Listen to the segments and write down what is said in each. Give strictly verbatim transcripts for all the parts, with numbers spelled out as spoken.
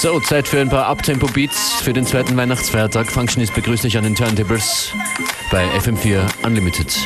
So, Zeit für ein paar Uptempo-Beats für den zweiten Weihnachtsfeiertag. Functionist begrüßt dich an den Turntables bei F M vier Unlimited.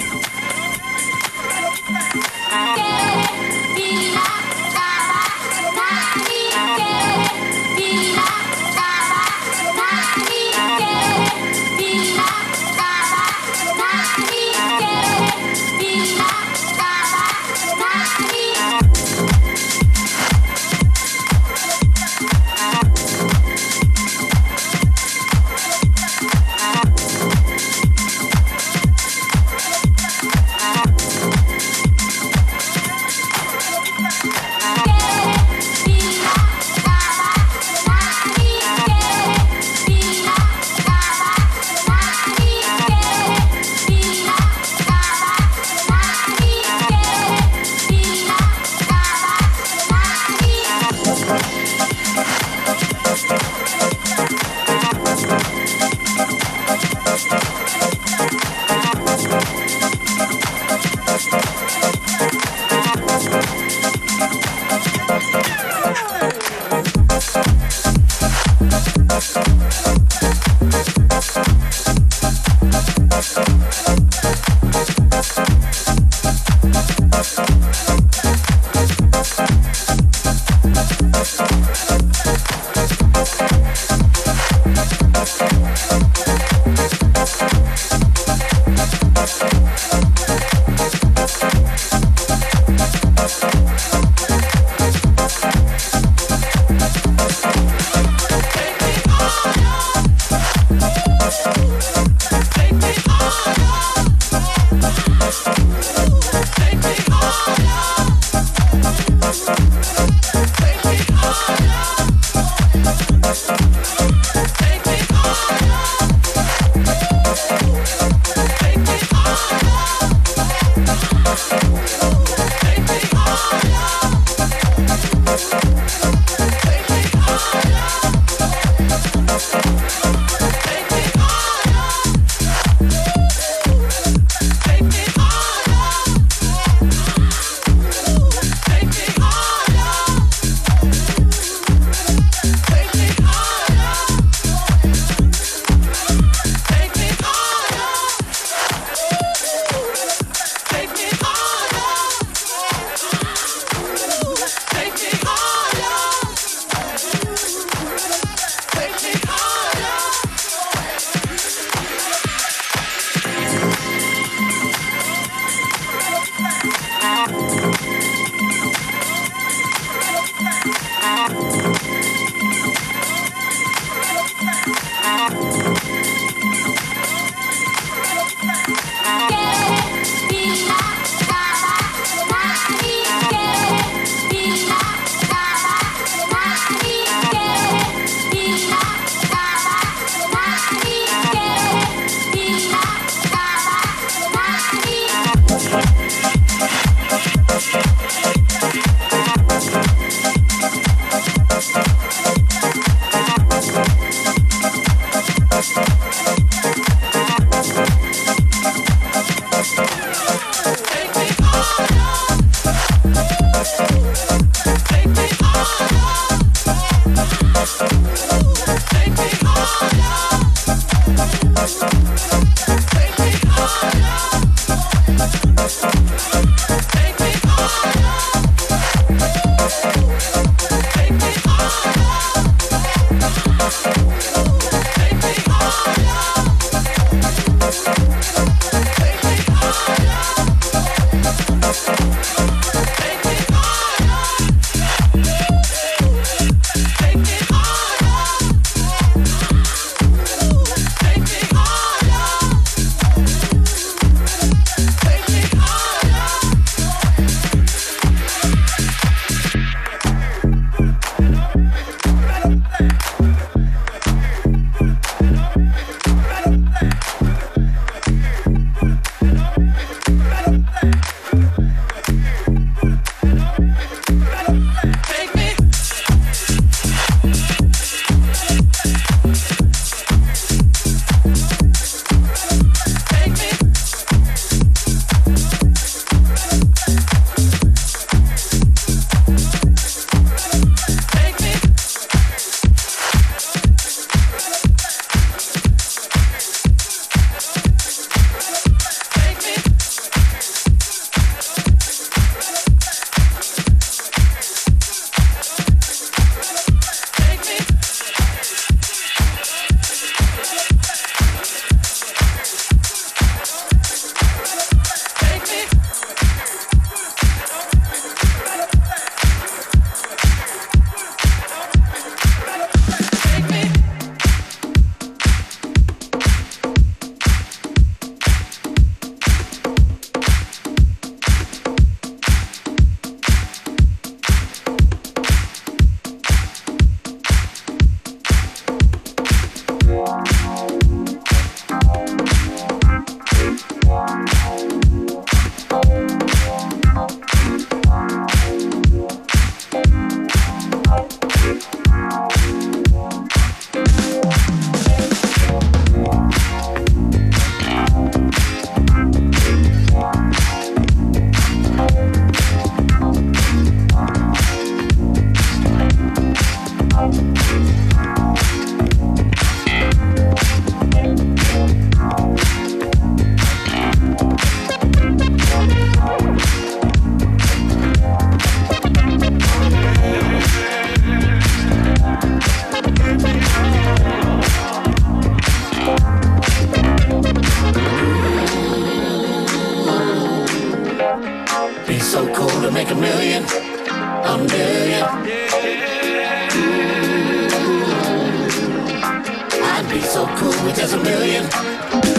fool, it does a million,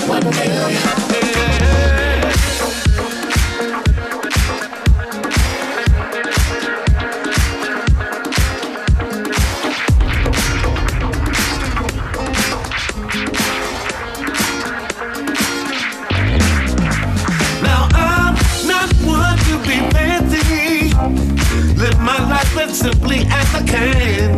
one million. Simply as I can.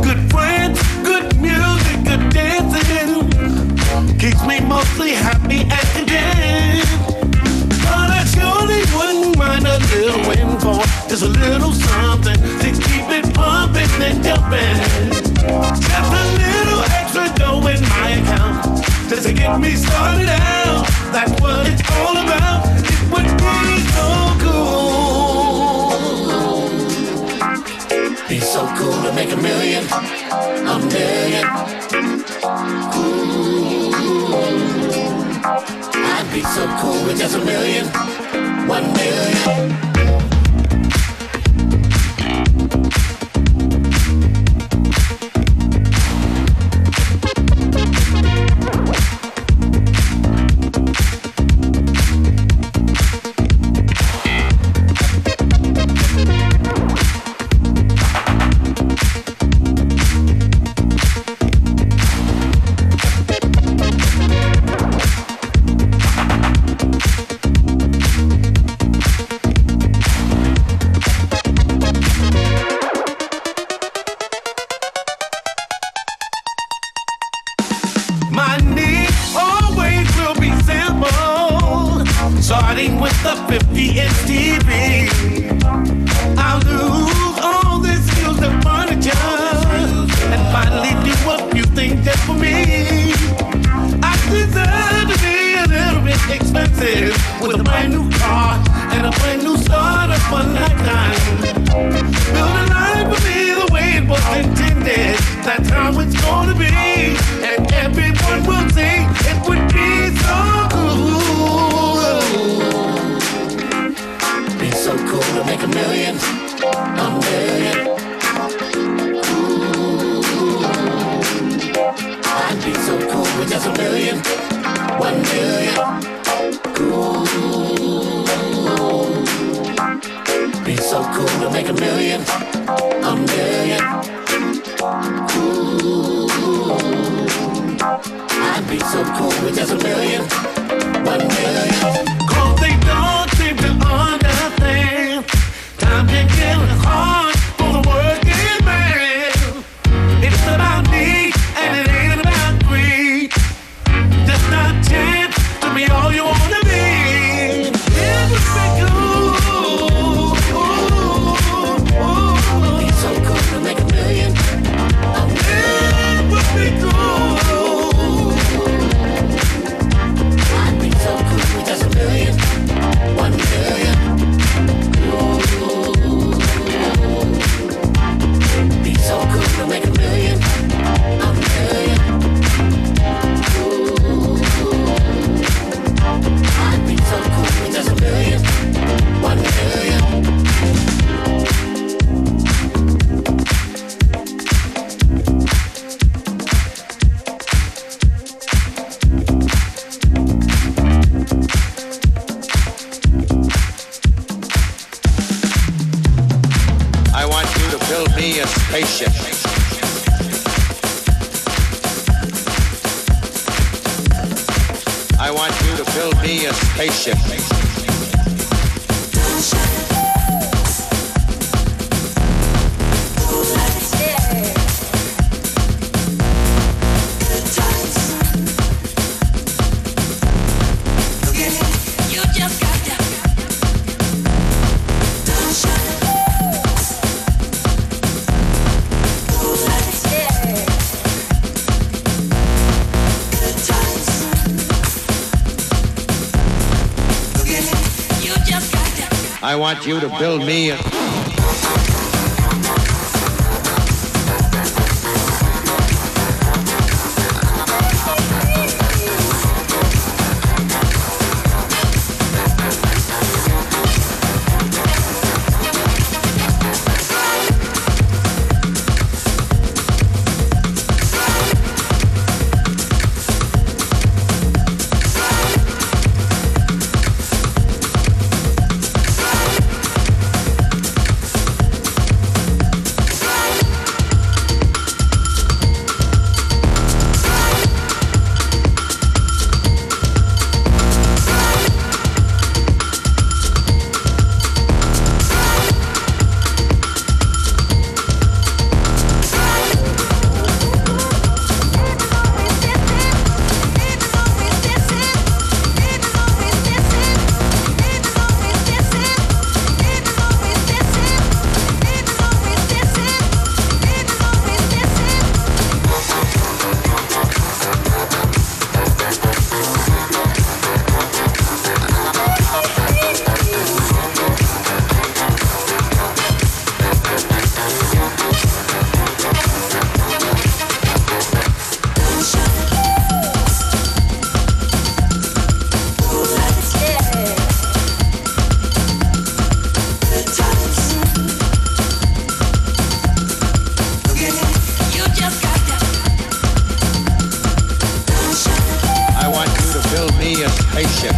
Good friends, good music, good dancing keeps me mostly happy at the end. But I surely wouldn't mind a little win for just a little something to keep it pumping and jumping. Just a little extra dough in my account just to get me started out. That's what it's all about. It would be so cool. Be so cool to make a million, a million. Ooh, I'd be so cool with just a million, one million. I want you to build me a... Eischen.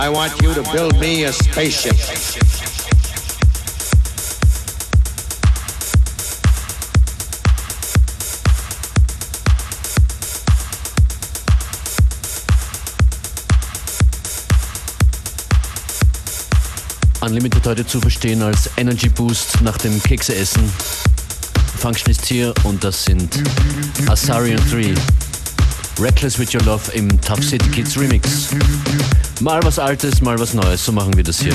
I want you to build me a spaceship. Unlimited heute zu verstehen als Energy Boost nach dem Kekseessen. Functionist hier und das sind Asarian drei. Reckless With Your Love im Top City Kids Remix. Mal was Altes, mal was Neues, so machen wir das hier.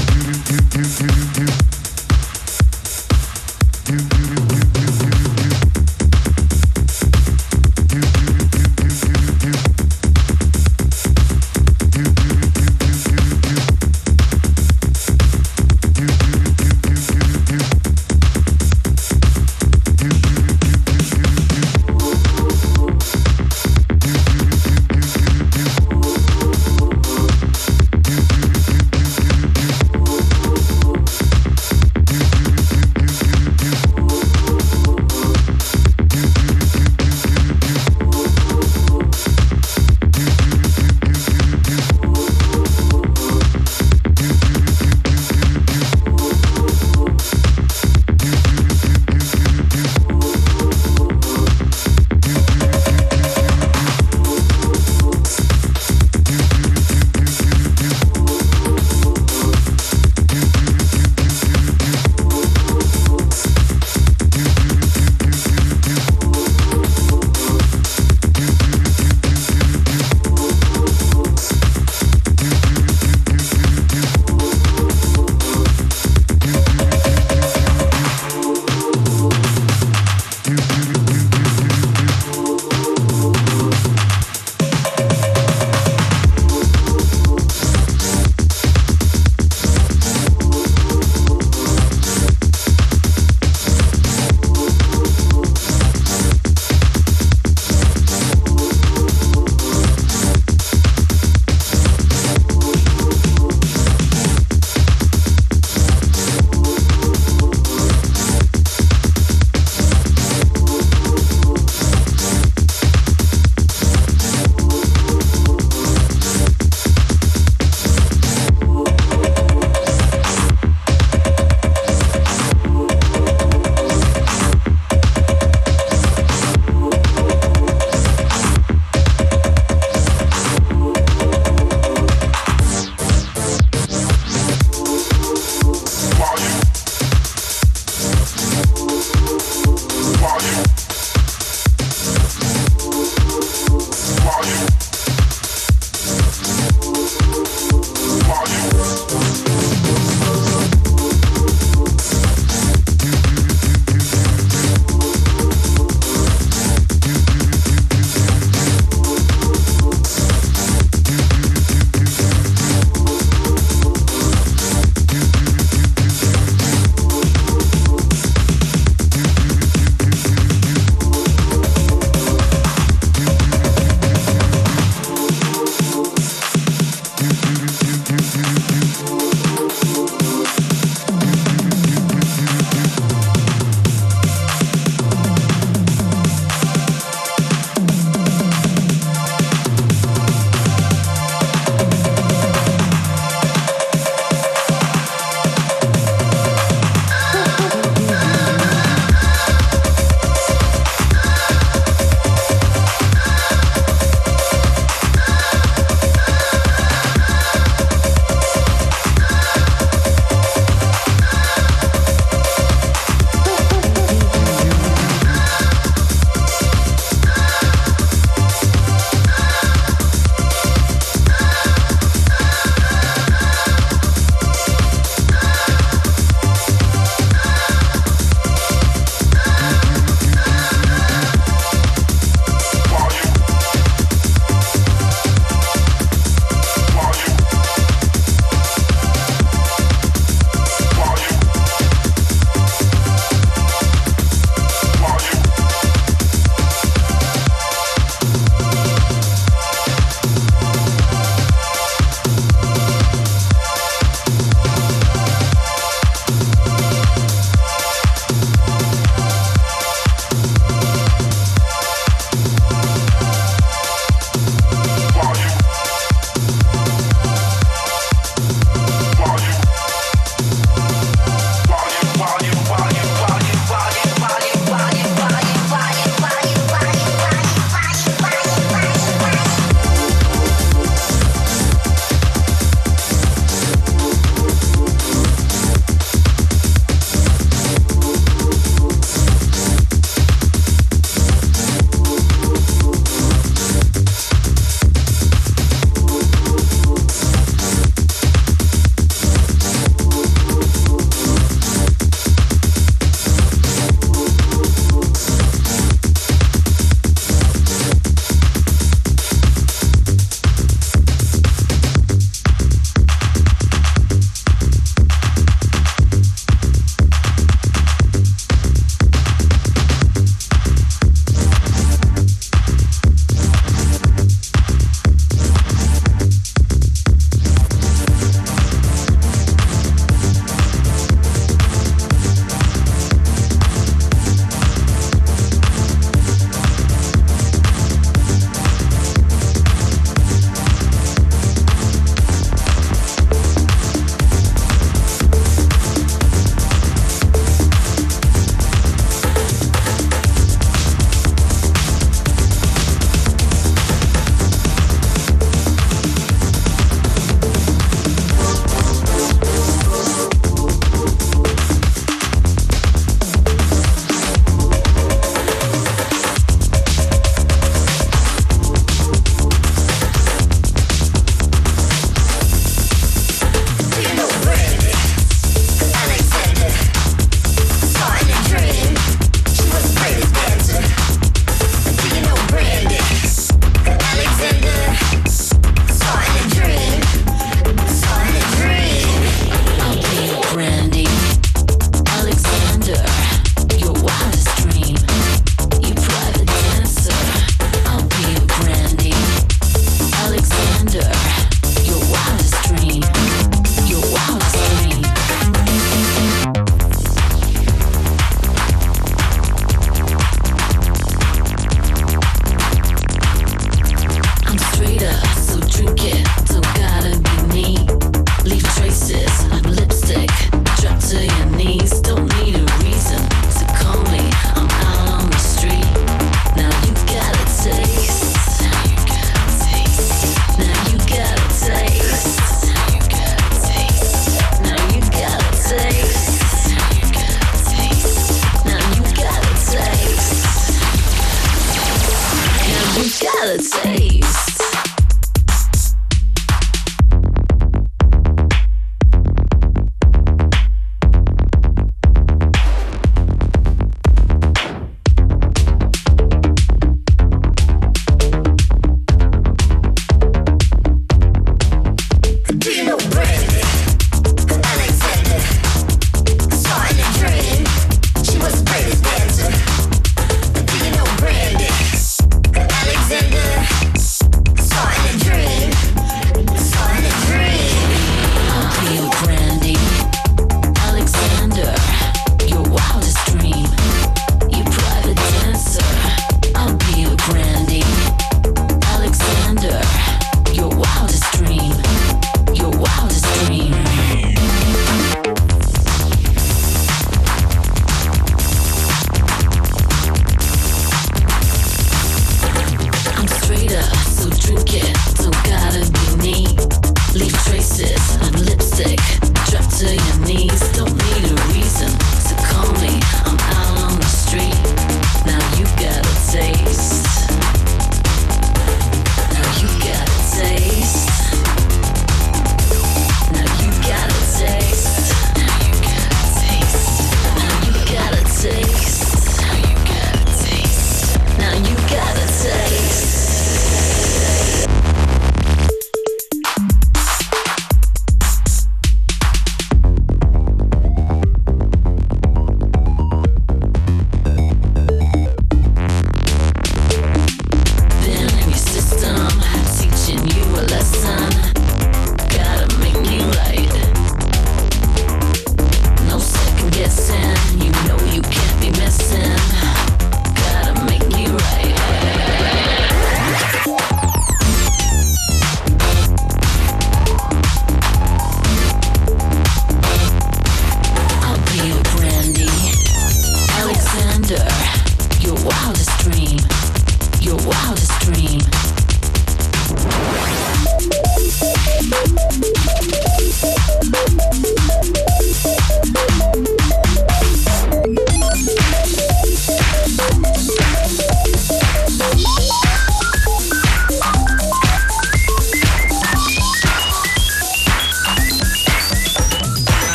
You gotta taste.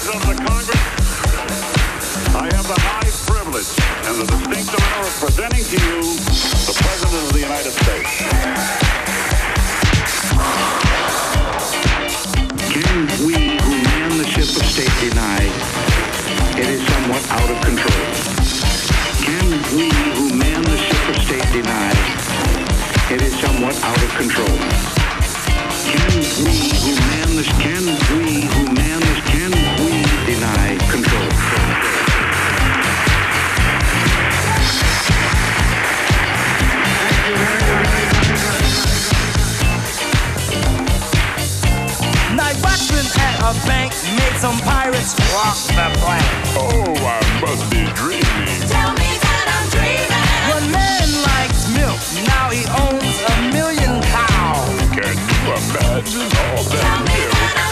Senate of the Congress, I have the high privilege and the distinct honor of presenting to you the President of the United States. Can we who man the ship of state deny it is somewhat out of control? Can we who man the ship of state deny it is somewhat out of control? Can we who man this, can we who man this, can we deny control? Night watchman at a bank made some pirates walk the plank. Oh, I must be dreaming. Tell me that I'm dreaming. One man likes milk, now he owns a million cows. Can you imagine all that? Tell me that I'm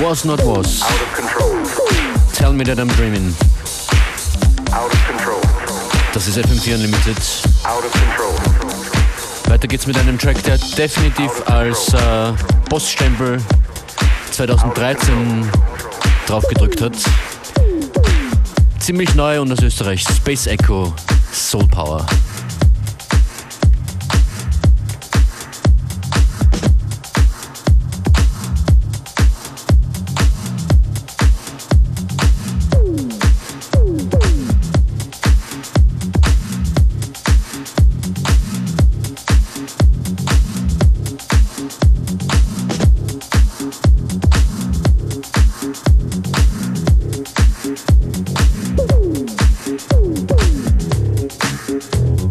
Was not was. Out of control. Tell me that I'm dreaming. Out of control. Das ist F M T Unlimited. Out of control. Weiter geht's mit einem Track, der definitiv als äh, Poststempel zwanzig dreizehn drauf gedrückt hat. Ziemlich neu und aus Österreich. Space Echo, Soul Power. Thank you.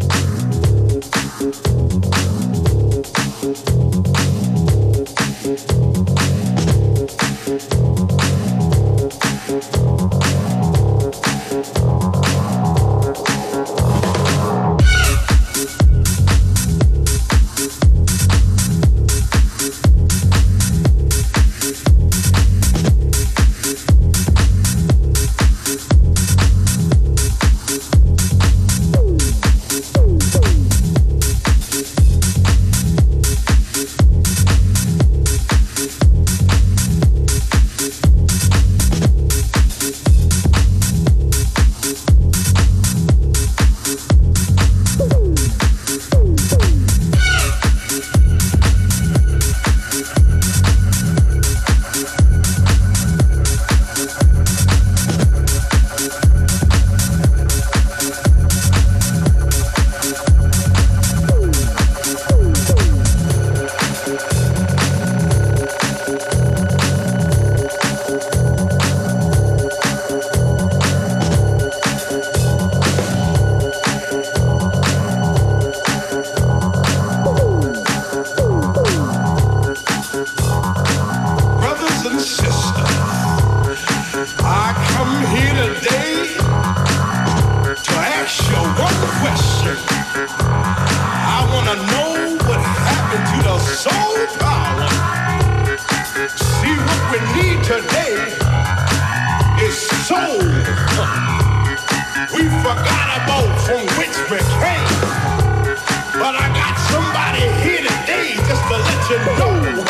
Today is soul. We forgot about from which we came, but I got somebody here today just to let you know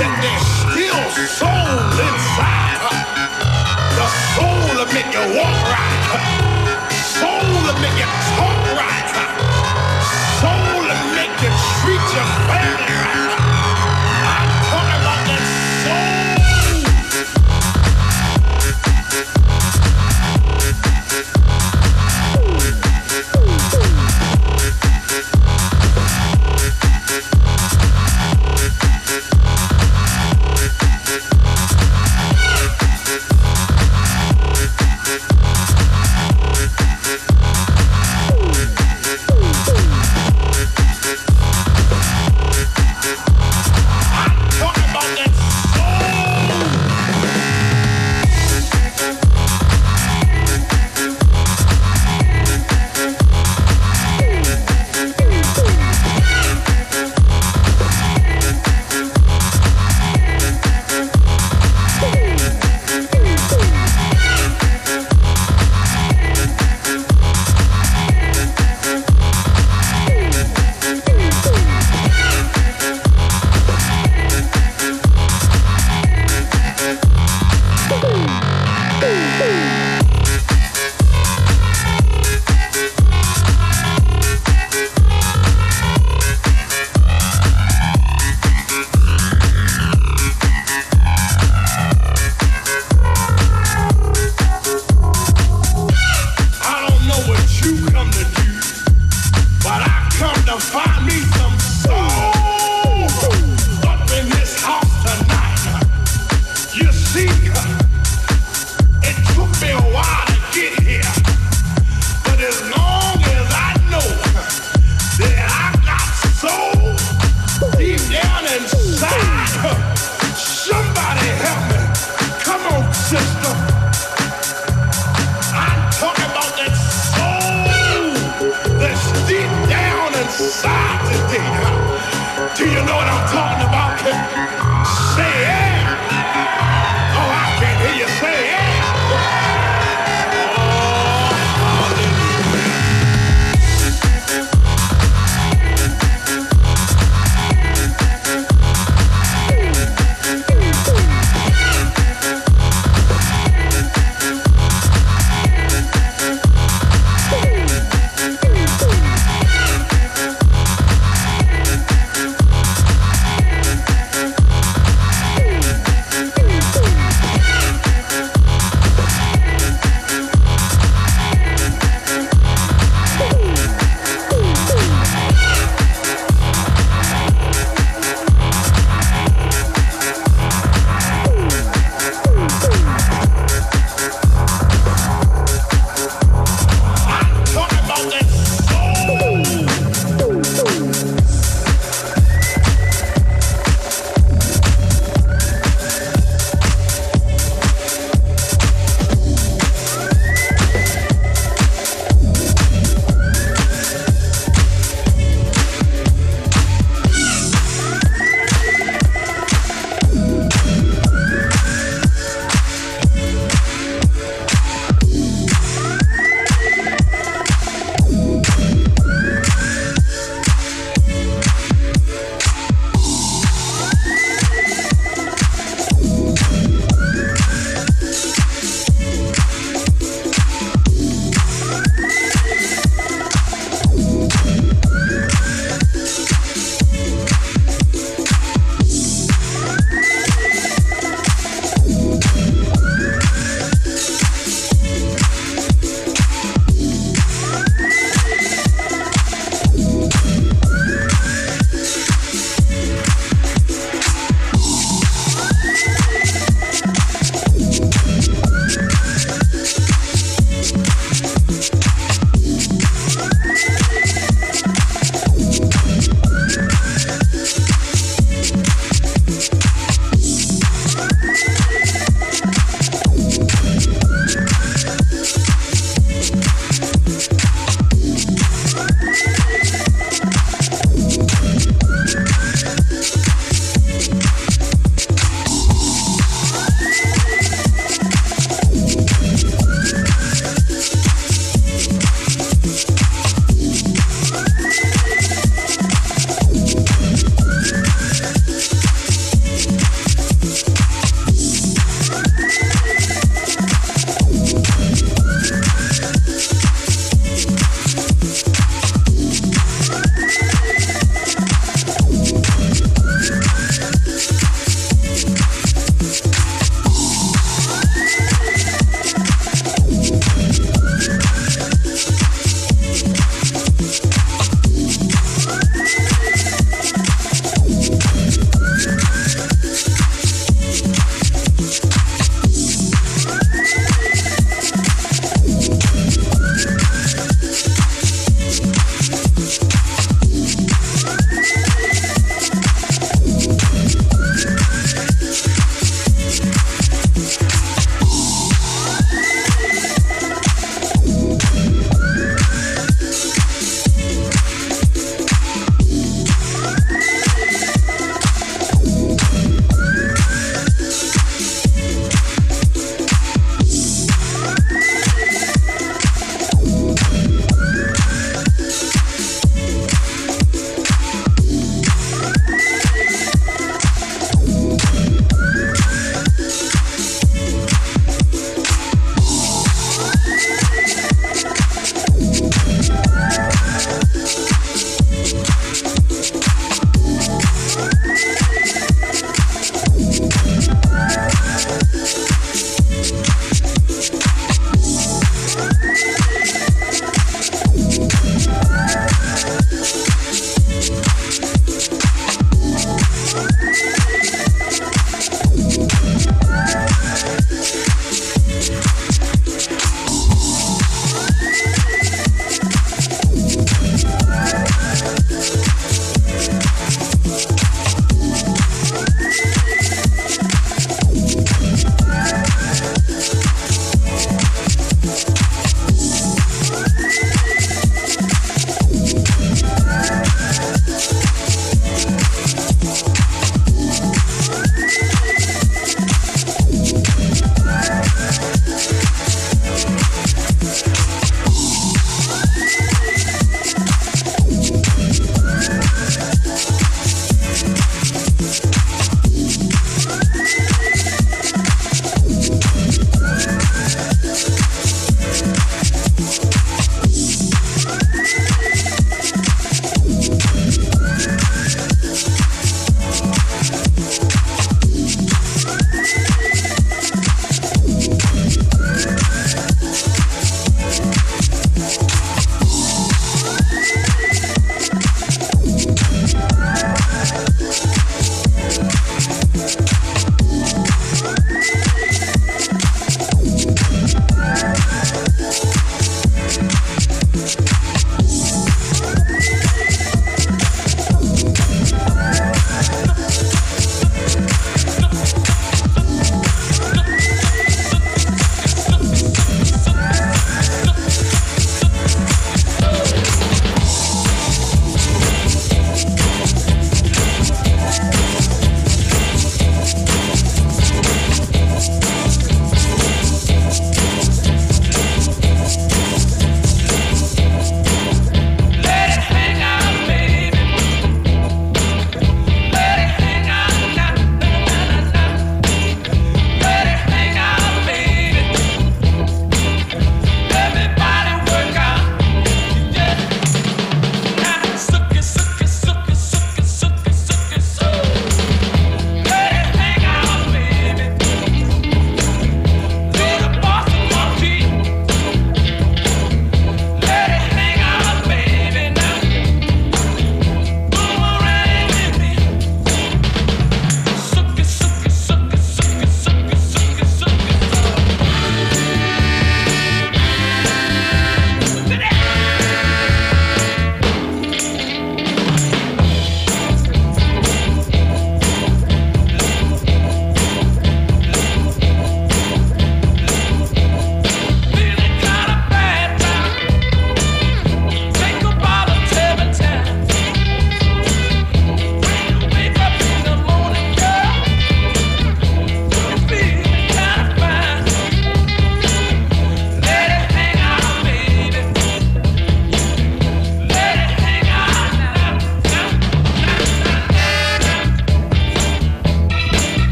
that there's still soul inside. The soul will make you walk right. Soul will make you talk right. Soul will make you treat your family right. It took me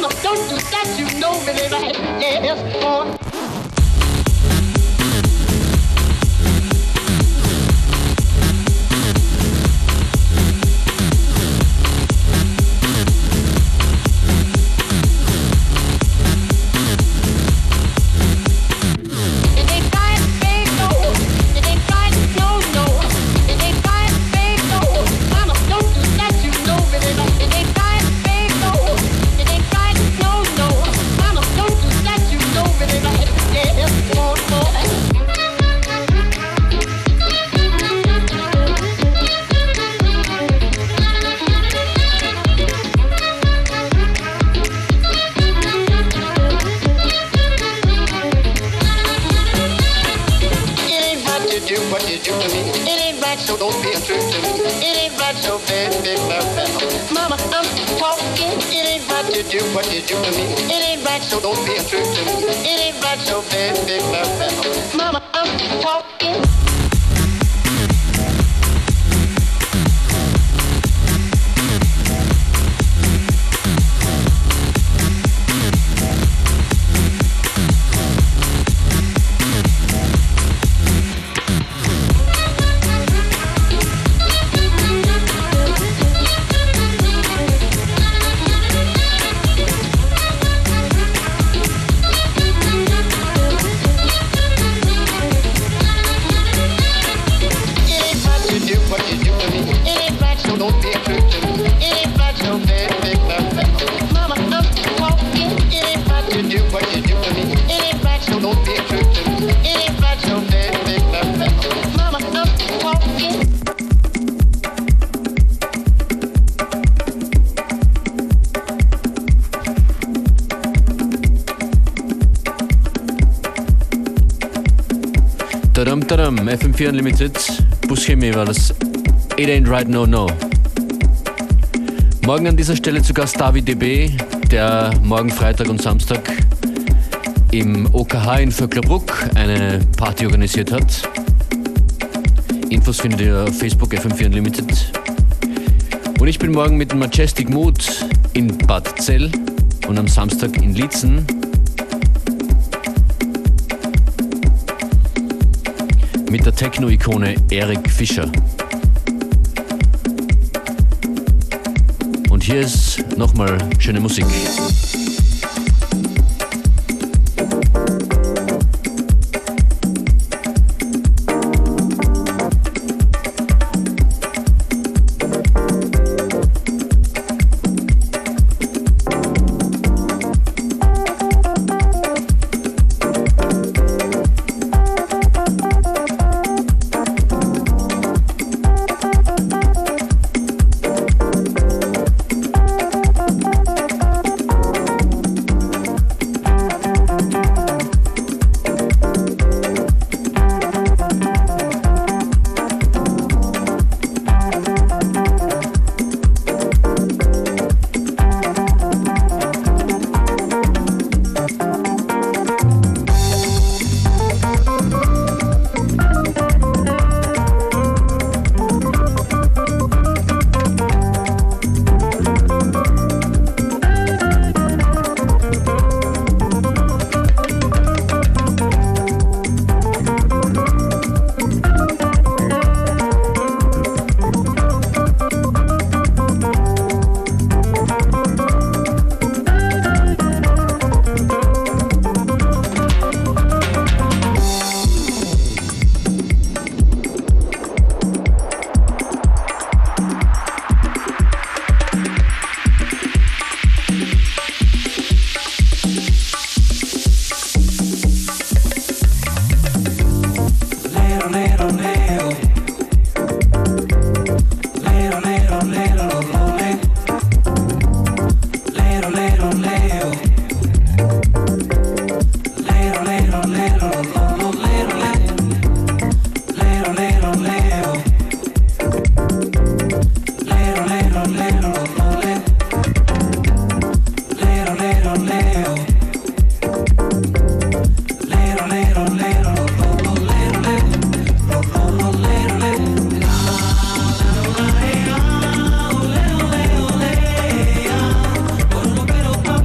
mama, don't do that, you know me, they might live for. F M four Unlimited, Buschemi war das It Ain't Right No No. Morgen an dieser Stelle zu Gast David D B, der morgen Freitag und Samstag im O K H in Vöcklabruck eine Party organisiert hat. Infos findet ihr auf Facebook F M four Unlimited. Und ich bin morgen mit Majestic Mood in Bad Zell und am Samstag in Liezen. Mit der Techno-Ikone Erik Fischer. Und hier ist nochmal schöne Musik.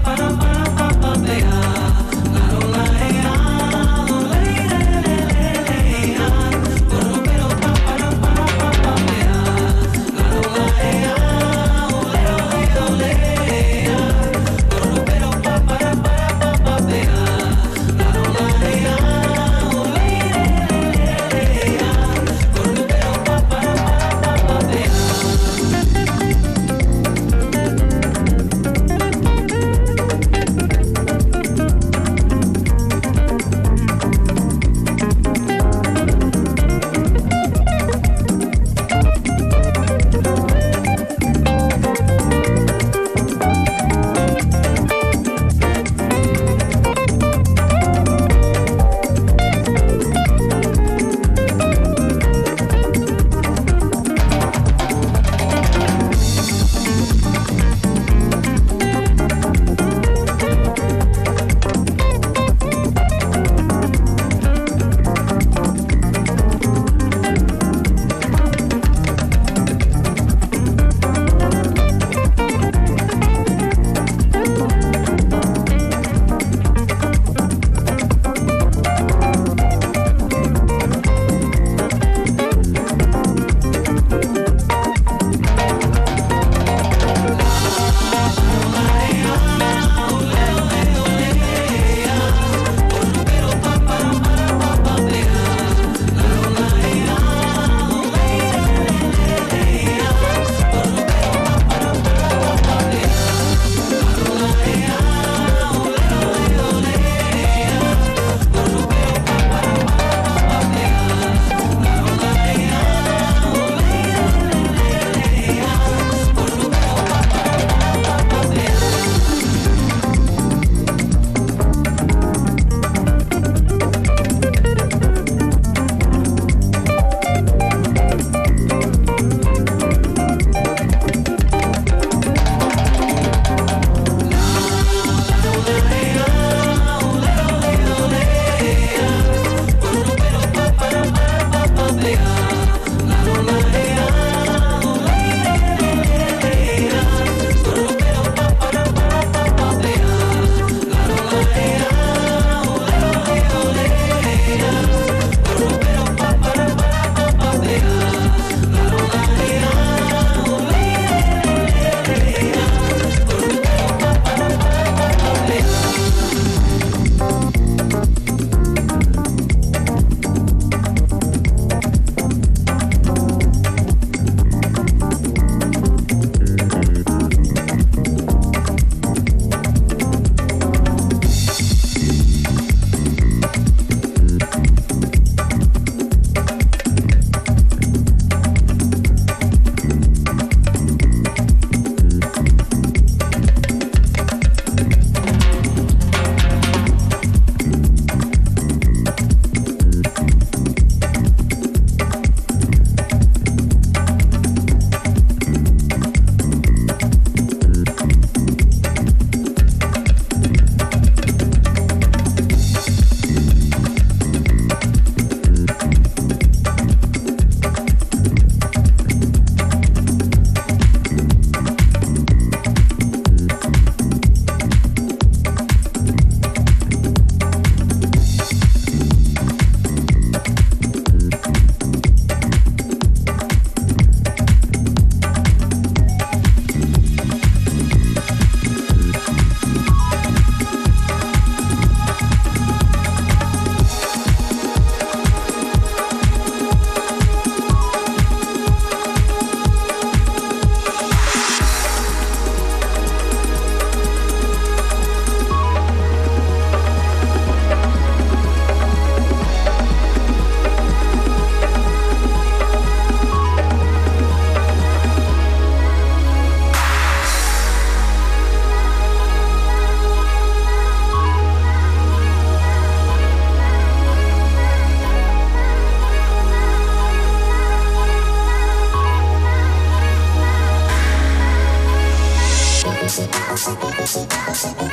Para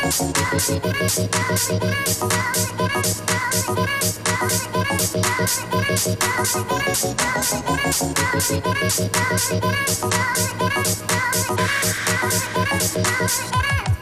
Musik.